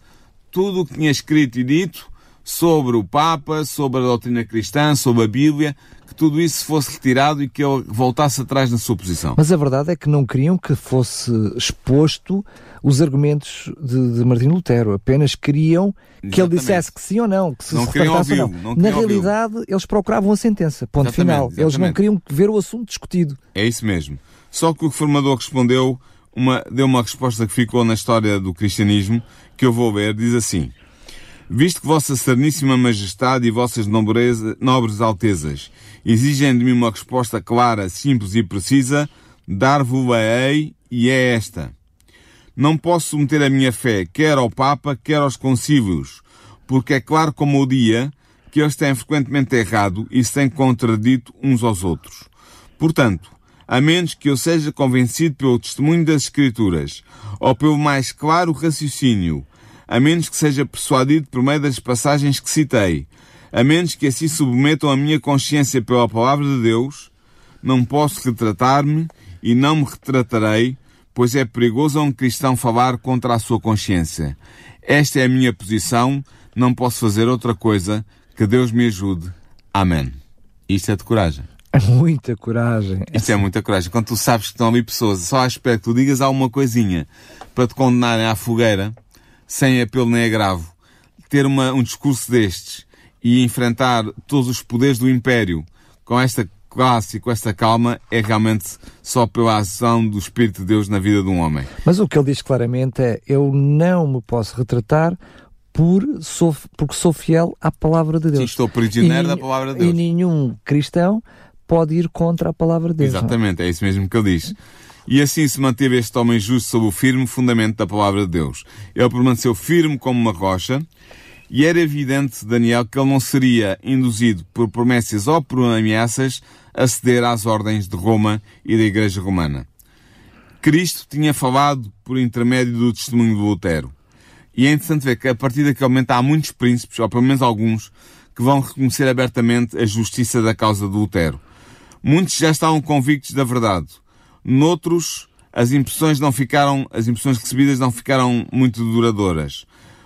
tudo o que tinha escrito e dito sobre o Papa, sobre a doutrina cristã, sobre a Bíblia, que tudo isso fosse retirado e que ele voltasse atrás na sua posição. Mas a verdade é que não queriam que fosse exposto os argumentos de, de Martinho Lutero, apenas queriam que Exatamente. ele dissesse que sim ou não, que se não se retratasse ou não. não Na realidade, eles procuravam a sentença, ponto Exatamente. final. Exatamente. Eles não queriam ver o assunto discutido. É isso mesmo. Só que o reformador respondeu, uma, deu uma resposta que ficou na história do cristianismo, que eu vou ler, diz assim: visto que vossa Sereníssima Majestade e vossas nobreza, nobres altezas exigem de mim uma resposta clara, simples e precisa, dar-vos-la-ei, e é esta. Não posso submeter a minha fé, quer ao Papa, quer aos concílios, porque é claro como o dia que eles têm frequentemente errado e se têm contradito uns aos outros. Portanto, a menos que eu seja convencido pelo testemunho das Escrituras, ou pelo mais claro raciocínio, a menos que seja persuadido por meio das passagens que citei, a menos que assim submetam a minha consciência pela palavra de Deus, não posso retratar-me e não me retratarei, pois é perigoso a um cristão falar contra a sua consciência. Esta é a minha posição, não posso fazer outra coisa, que Deus me ajude. Amém. Isto é de coragem. É muita coragem. Isto é muita coragem. Quando tu sabes que estão ali pessoas, só à espera que tu digas alguma coisinha para te condenarem à fogueira, sem apelo nem agravo, ter uma, um discurso destes e enfrentar todos os poderes do Império com esta classe e com esta calma é realmente só pela ação do Espírito de Deus na vida de um homem. Mas o que ele diz claramente é: eu não me posso retratar por, sou, porque sou fiel à Palavra de Deus. Sim, estou prisioneiro e, da Palavra de Deus. E nenhum cristão pode ir contra a Palavra de Deus. Exatamente, não? É isso mesmo que ele diz. E assim se manteve este homem justo sob o firme fundamento da Palavra de Deus. Ele permaneceu firme como uma rocha, e era evidente, Daniel, que ele não seria induzido por promessas ou por ameaças a ceder às ordens de Roma e da Igreja Romana. Cristo tinha falado por intermédio do testemunho de Lutero. E é interessante ver que a partir daquele momento há muitos príncipes, ou pelo menos alguns, que vão reconhecer abertamente a justiça da causa de Lutero. Muitos já estavam convictos da verdade. Noutros, as impressões não ficaram, as impressões recebidas não ficaram muito duradouras.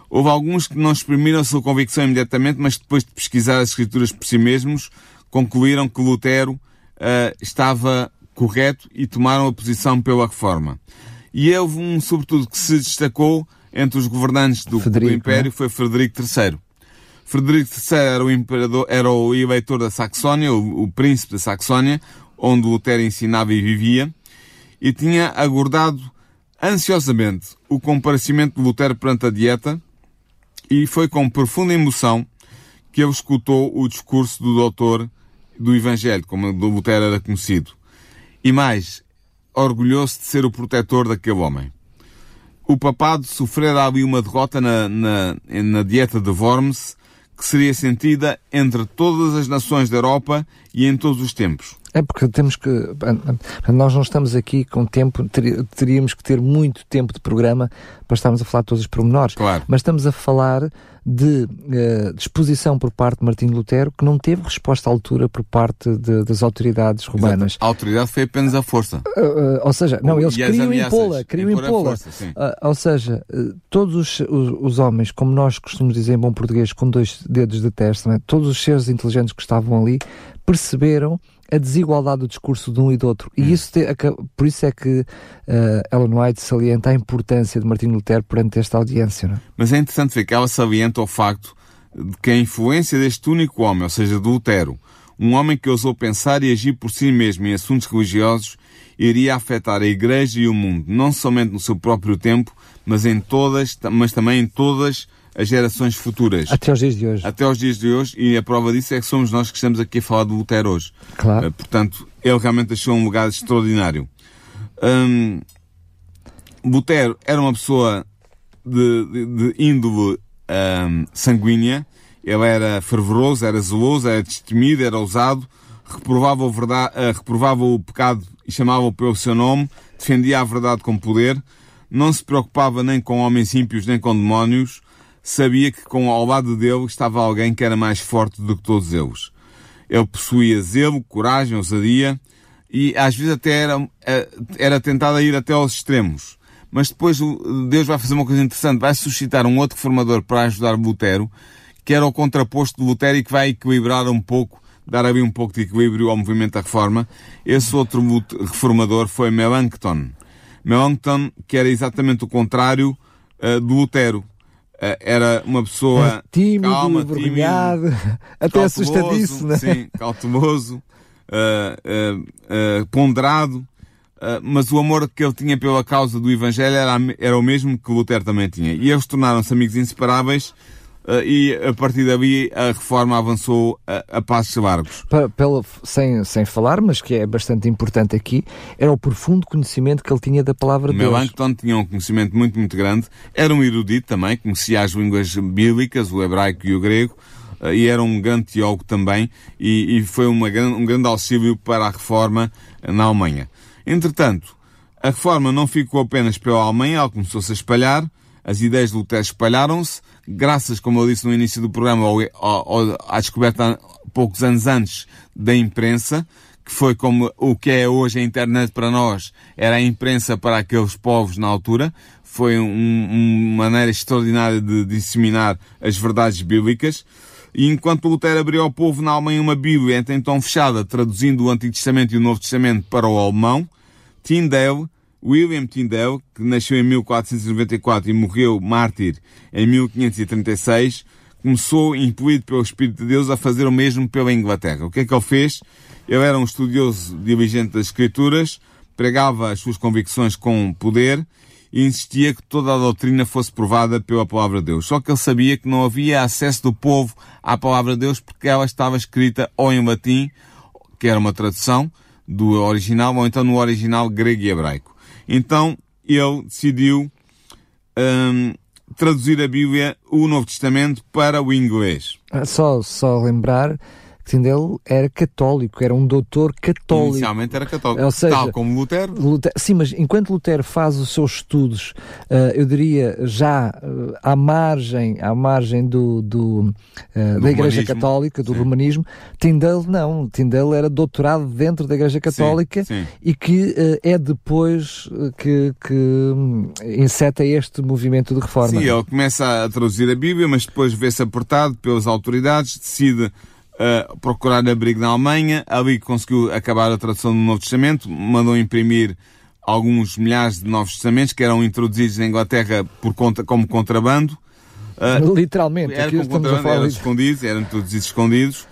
Houve alguns que não exprimiram a sua convicção imediatamente, mas depois de pesquisar as escrituras por si mesmos, concluíram que Lutero uh, estava correto e tomaram a posição pela reforma. E houve um, sobretudo, que se destacou entre os governantes do, Frederico, do Império, foi Frederico terceiro. Frederico terceiro era o, imperador, era o eleitor da Saxónia, o, o príncipe da Saxónia, onde Lutero ensinava e vivia, e tinha aguardado ansiosamente o comparecimento de Lutero perante a Dieta, e foi com profunda emoção que ele escutou o discurso do doutor do Evangelho, como Lutero era conhecido. E mais, orgulhou-se de ser o protetor daquele homem. O papado sofrera ali uma derrota na, na, na Dieta de Worms, que seria sentida entre todas as nações da Europa e em todos os tempos. É porque temos que... Nós não estamos aqui com tempo, teríamos que ter muito tempo de programa para estarmos a falar de todos os pormenores. Claro. Mas estamos a falar de uh, disposição por parte de Martinho Lutero, que não teve resposta à altura por parte de, das autoridades romanas. Exato. A autoridade foi apenas a força. Uh, uh, ou seja, não, eles queriam impô-la. Queriam impô-la. Uh, ou seja, uh, todos os, os, os homens, como nós costumamos dizer em bom português, com dois dedos de testa, né? Todos os seres inteligentes que estavam ali perceberam a desigualdade do discurso de um e do outro. E isso te, por isso é que uh, Ellen White salienta a importância de Martinho Lutero perante esta audiência. Não? Mas é interessante ver que ela salienta o facto de que a influência deste único homem, ou seja, de Lutero, um homem que ousou pensar e agir por si mesmo em assuntos religiosos, iria afetar a Igreja e o mundo, não somente no seu próprio tempo, mas, em todas, mas também em todas as gerações futuras. Até aos dias de hoje. Até aos dias de hoje, e a prova disso é que somos nós que estamos aqui a falar de Lutero hoje. Claro. Uh, portanto, ele realmente achou um lugar extraordinário. Um, Lutero era uma pessoa de, de, de índole um, sanguínea, ele era fervoroso, era zeloso, era destemido, era ousado, reprovava o, verdade, uh, reprovava o pecado e chamava-o pelo seu nome, defendia a verdade com poder, não se preocupava nem com homens ímpios nem com demónios, sabia que com ao lado dele estava alguém que era mais forte do que todos eles. Ele possuía zelo, coragem, ousadia e às vezes até era, era tentado a ir até aos extremos. Mas depois Deus vai fazer uma coisa interessante, vai suscitar um outro reformador para ajudar Lutero, que era o contraposto de Lutero e que vai equilibrar um pouco, dar ali um pouco de equilíbrio ao movimento da Reforma. Esse outro reformador foi Melanchthon. Melanchthon, que era exatamente o contrário uh, de Lutero. Era uma pessoa tímido, calma, envergonhado, tímido, até assustadiço, né? Sim, cauteloso, uh, uh, uh, ponderado, uh, mas o amor que ele tinha pela causa do Evangelho era, era o mesmo que Lutero também tinha. E eles tornaram-se amigos inseparáveis uh, e a partir dali a Reforma avançou a, a passos largos. Pelo, sem, sem falar, mas que é bastante importante aqui, era o profundo conhecimento que ele tinha da Palavra de Deus. Melanchthon tinha um conhecimento muito, muito grande. Era um erudito também, conhecia as línguas bíblicas, o hebraico e o grego, e era um grande teólogo também, e, e foi uma gran, um grande auxílio para a Reforma na Alemanha. Entretanto, a Reforma não ficou apenas pela Alemanha, ela começou-se a espalhar, as ideias de Lutero espalharam-se, graças, como eu disse no início do programa, ao, ao, à descoberta poucos anos antes da imprensa, que foi como o que é hoje a internet para nós, era a imprensa para aqueles povos na altura. Foi um, uma maneira extraordinária de disseminar as verdades bíblicas. E enquanto Lutero abriu ao povo na Alemanha uma Bíblia, até então fechada, traduzindo o Antigo Testamento e o Novo Testamento para o alemão, Tyndale, William Tyndale, que nasceu em mil quatrocentos e noventa e quatro e morreu mártir em mil quinhentos e trinta e seis, começou, impelido pelo Espírito de Deus, a fazer o mesmo pela Inglaterra. O que é que ele fez? Ele era um estudioso diligente das Escrituras, pregava as suas convicções com poder e insistia que toda a doutrina fosse provada pela Palavra de Deus. Só que ele sabia que não havia acesso do povo à Palavra de Deus porque ela estava escrita ou em latim, que era uma tradução do original, ou então no original grego e hebraico. Então, ele decidiu hum, traduzir a Bíblia, o Novo Testamento, para o inglês. Ah, só, só lembrar que Tyndale era católico, era um doutor católico. Inicialmente era católico, ou seja, tal como Lutero. Lutero. Sim, mas enquanto Lutero faz os seus estudos, uh, eu diria já uh, à margem, à margem do, do, uh, do da Igreja humanismo. Católica, do sim. Romanismo, Tyndale não. Tyndale era doutorado dentro da Igreja Católica sim, sim. E que uh, é depois que, que inseta este movimento de reforma. Sim, ele começa a traduzir a Bíblia, mas depois vê-se apertado pelas autoridades, decide Uh, procurar abrigo na Alemanha, ali conseguiu acabar a tradução do Novo Testamento, mandou imprimir alguns milhares de Novos Testamentos que eram introduzidos na Inglaterra por conta, como contrabando. Uh, Literalmente, era como contrabando, eram escondidos, eram introduzidos escondidos.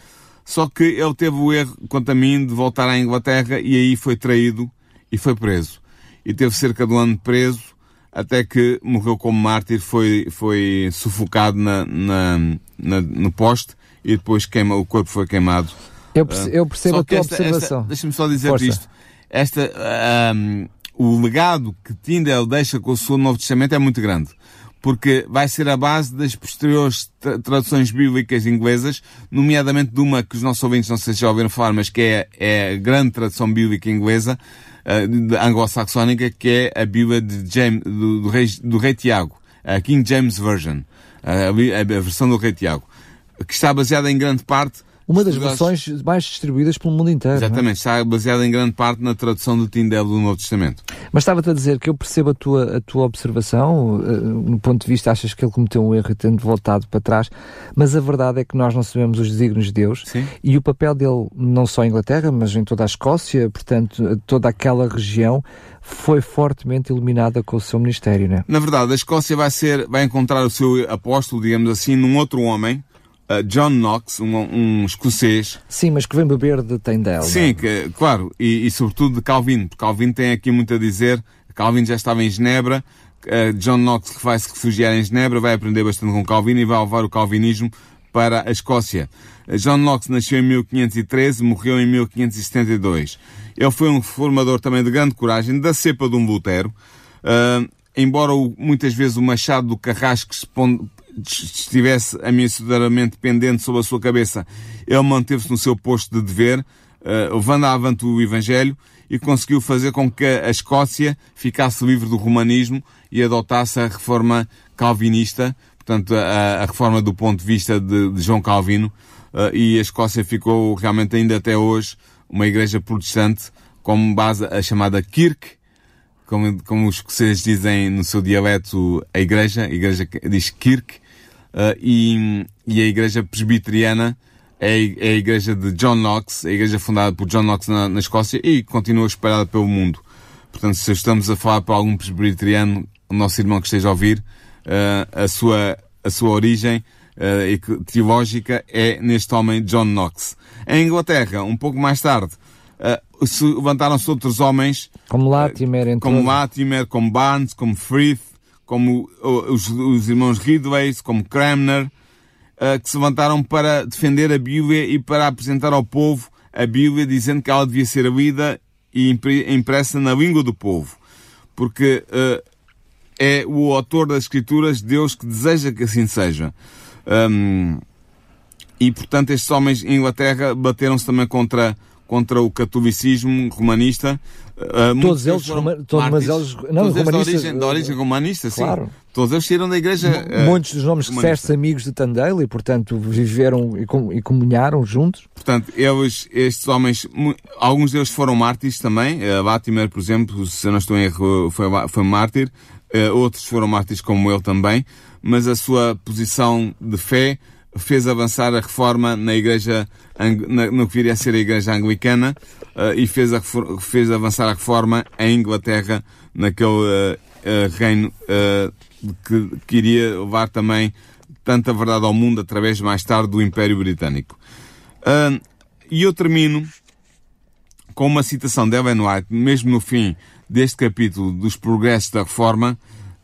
Só que ele teve o erro, quanto a mim, de voltar à Inglaterra e aí foi traído e foi preso. E teve cerca de um ano preso, até que morreu como mártir, foi, foi sufocado na, na, na, no poste. E depois queima, o corpo foi queimado. Eu percebo, eu percebo a tua esta, observação. Deixa-me só dizer-te isto. Esta, um, o legado que Tyndale deixa com o seu Novo Testamento é muito grande. Porque vai ser a base das posteriores tra- traduções bíblicas inglesas, nomeadamente de uma que os nossos ouvintes não sei se já ouviram falar, mas que é, é a grande tradução bíblica inglesa, uh, anglo-saxónica, que é a Bíblia de James, do, do, rei, do rei Tiago. A King James Version. Uh, a, a versão do rei Tiago. Que está baseada em grande parte... Uma das versões mais distribuídas pelo mundo inteiro. Exatamente, é? Está baseada em grande parte na tradução do Tyndale do Novo Testamento. Mas estava-te a dizer que eu percebo a tua, a tua observação, no ponto de vista achas que ele cometeu um erro e tendo voltado para trás, mas a verdade é que nós não sabemos os desígnios de Deus. Sim. E o papel dele, não só em Inglaterra, mas em toda a Escócia, portanto, toda aquela região, foi fortemente iluminada com o seu ministério, não é? Na verdade, a Escócia vai, ser, vai encontrar o seu apóstolo, digamos assim, num outro homem, John Knox, um, um escocês. Sim, mas que vem beber de Tyndale. Sim, que, claro, e, e sobretudo de Calvino, porque Calvino tem aqui muito a dizer. Calvino já estava em Genebra, uh, John Knox que vai se refugiar em Genebra, vai aprender bastante com Calvino e vai levar o calvinismo para a Escócia. Uh, John Knox nasceu em mil quinhentos e treze, morreu em mil quinhentos e setenta e dois. Ele foi um reformador também de grande coragem, da cepa de um Lutero, uh, embora o, muitas vezes o machado do Carrasco se ponde, estivesse ameaçadoramente pendente sobre a sua cabeça, ele manteve-se no seu posto de dever, uh, levando avante o Evangelho e conseguiu fazer com que a Escócia ficasse livre do romanismo e adotasse a reforma calvinista, portanto a, a reforma do ponto de vista de, de João Calvino, uh, e a Escócia ficou realmente ainda até hoje uma igreja protestante, como base a chamada Kirk, como, como os escoceses dizem no seu dialeto, a igreja, a igreja diz Kirk. Uh, e, e a Igreja Presbiteriana é a Igreja de John Knox, a Igreja fundada por John Knox na, na Escócia e continua espalhada pelo mundo. Portanto, se estamos a falar para algum presbiteriano, o nosso irmão que esteja a ouvir, uh, a, sua, a sua origem uh, teológica é neste homem John Knox. Em Inglaterra, um pouco mais tarde, uh, se levantaram-se outros homens, como Latimer, uh, como, Latimer como Barnes, como Frith, como os, os irmãos Ridleys, como Cranmer, uh, que se levantaram para defender a Bíblia e para apresentar ao povo a Bíblia, dizendo que ela devia ser lida e impressa na língua do povo. Porque uh, é o autor das Escrituras, Deus, que deseja que assim seja. Um, e, portanto, estes homens em Inglaterra bateram-se também contra... contra o catolicismo romanista. Uh, todos eles, roma, todos, mas eles... Não, todos eles da origem, da origem romanista, claro. Sim. Todos eles saíram da igreja M- uh, Muitos dos nomes romanista. Que disseste amigos de Tyndale e, portanto, viveram e, com, e comunharam juntos. Portanto, eles, estes homens, alguns deles foram mártires também. Uh, Latimer, por exemplo, se eu não estou em erro, foi, foi mártir. Uh, outros foram mártires como ele também. Mas a sua posição de fé fez avançar a reforma na igreja, no que viria a ser a igreja anglicana, uh, e fez, a, fez avançar a reforma em Inglaterra, naquele uh, uh, reino uh, que, que iria levar também tanta verdade ao mundo através, mais tarde, do Império Britânico. Uh, e eu termino com uma citação de Ellen White, mesmo no fim deste capítulo dos progressos da reforma,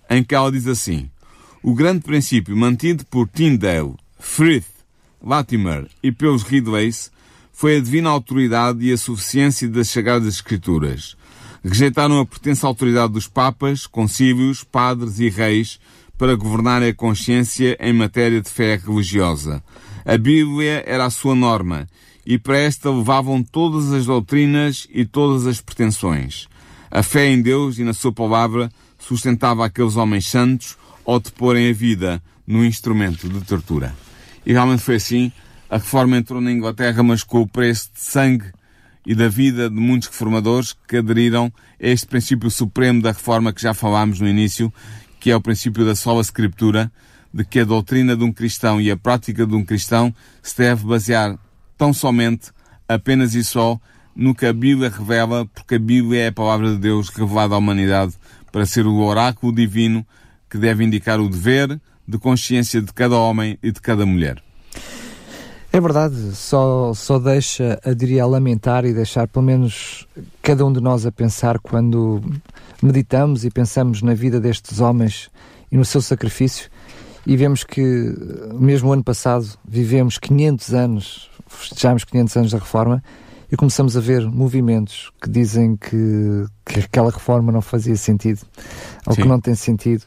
em que ela diz assim: o grande princípio mantido por Tyndale, Frith, Latimer e pelos Ridleys foi a divina autoridade e a suficiência das Sagradas Escrituras. Rejeitaram a pretensa autoridade dos papas, concílios, padres e reis para governarem a consciência em matéria de fé religiosa. A Bíblia era a sua norma e para esta levavam todas as doutrinas e todas as pretensões. A fé em Deus e na sua palavra sustentava aqueles homens santos ao deporem a vida num instrumento de tortura. E realmente foi assim. A reforma entrou na Inglaterra, mas com o preço de sangue e da vida de muitos reformadores que aderiram a este princípio supremo da reforma que já falámos no início, que é o princípio da sola scriptura, de que a doutrina de um cristão e a prática de um cristão se deve basear tão somente, apenas e só, no que a Bíblia revela, porque a Bíblia é a palavra de Deus revelada à humanidade para ser o oráculo divino que deve indicar o dever de consciência de cada homem e de cada mulher. É verdade, só, só deixa, eu diria, a lamentar e deixar pelo menos cada um de nós a pensar quando meditamos e pensamos na vida destes homens e no seu sacrifício, e vemos que mesmo o ano passado vivemos quinhentos anos, festejámos quinhentos anos da Reforma e começamos a ver movimentos que dizem que, que aquela Reforma não fazia sentido, ou Sim. que não tem sentido.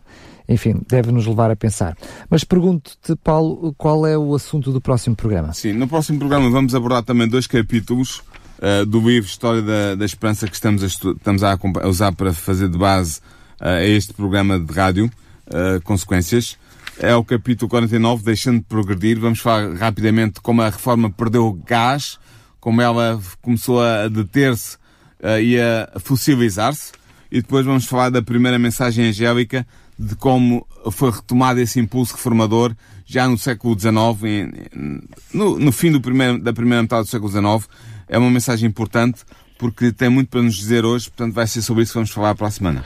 Enfim, deve-nos levar a pensar. Mas pergunto-te, Paulo, qual é o assunto do próximo programa? Sim, no próximo programa vamos abordar também dois capítulos uh, do livro História da, da Esperança que estamos a, estu- estamos a usar para fazer de base uh, a este programa de rádio, uh, Consequências. É o capítulo quarenta e nove, Deixando de Progredir. Vamos falar rapidamente de como a reforma perdeu gás, como ela começou a deter-se uh, e a fossilizar-se. E depois vamos falar da primeira mensagem angélica, de como foi retomado esse impulso reformador já no século dezenove, no, no fim do primeiro, da primeira metade do século dezenove. É uma mensagem importante porque tem muito para nos dizer hoje, portanto vai ser sobre isso que vamos falar para a semana.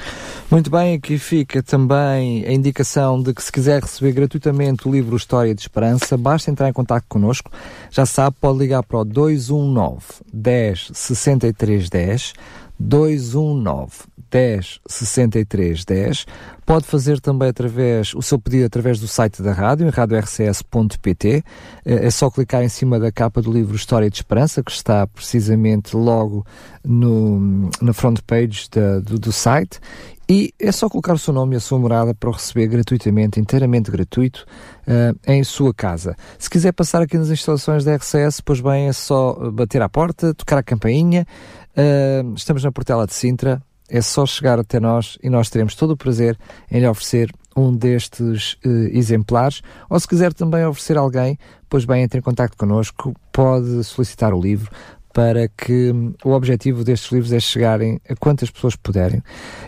Muito bem, aqui fica também a indicação de que se quiser receber gratuitamente o livro História de Esperança, basta entrar em contacto connosco. Já sabe, pode ligar para o dois um nove, dez, sessenta e três, dez, dois um nove, dez, sessenta e três, dez. Pode fazer também através, o seu pedido através do site da rádio, em rádio r c s ponto p t. É só clicar em cima da capa do livro História de Esperança, que está precisamente logo no, na front page da, do, do site. E é só colocar o seu nome e a sua morada para o receber gratuitamente, inteiramente gratuito, uh, em sua casa. Se quiser passar aqui nas instalações da R C S, pois bem, é só bater à porta, tocar a campainha. Uh, estamos na Portela de Sintra. É só chegar até nós e nós teremos todo o prazer em lhe oferecer um destes uh, exemplares. Ou se quiser também oferecer a alguém, pois bem, entre em contacto connosco, pode solicitar o livro, para que o objetivo destes livros é chegarem a quantas pessoas puderem,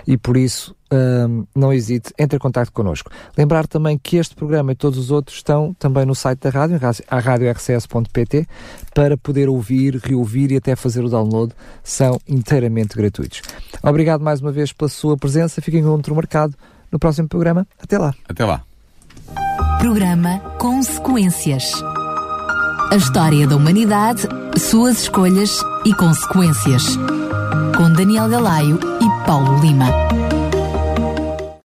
e por isso hum, não hesite, entre em contacto connosco. Lembrar também que este programa e todos os outros estão também no site da rádio, a rádio r c s ponto p t, para poder ouvir, reouvir e até fazer o download, são inteiramente gratuitos. Obrigado mais uma vez pela sua presença, fiquem com outro marcado no próximo programa. Até lá. Até lá. Programa Consequências. A história da humanidade, suas escolhas e consequências. Com Daniel Galaio e Paulo Lima.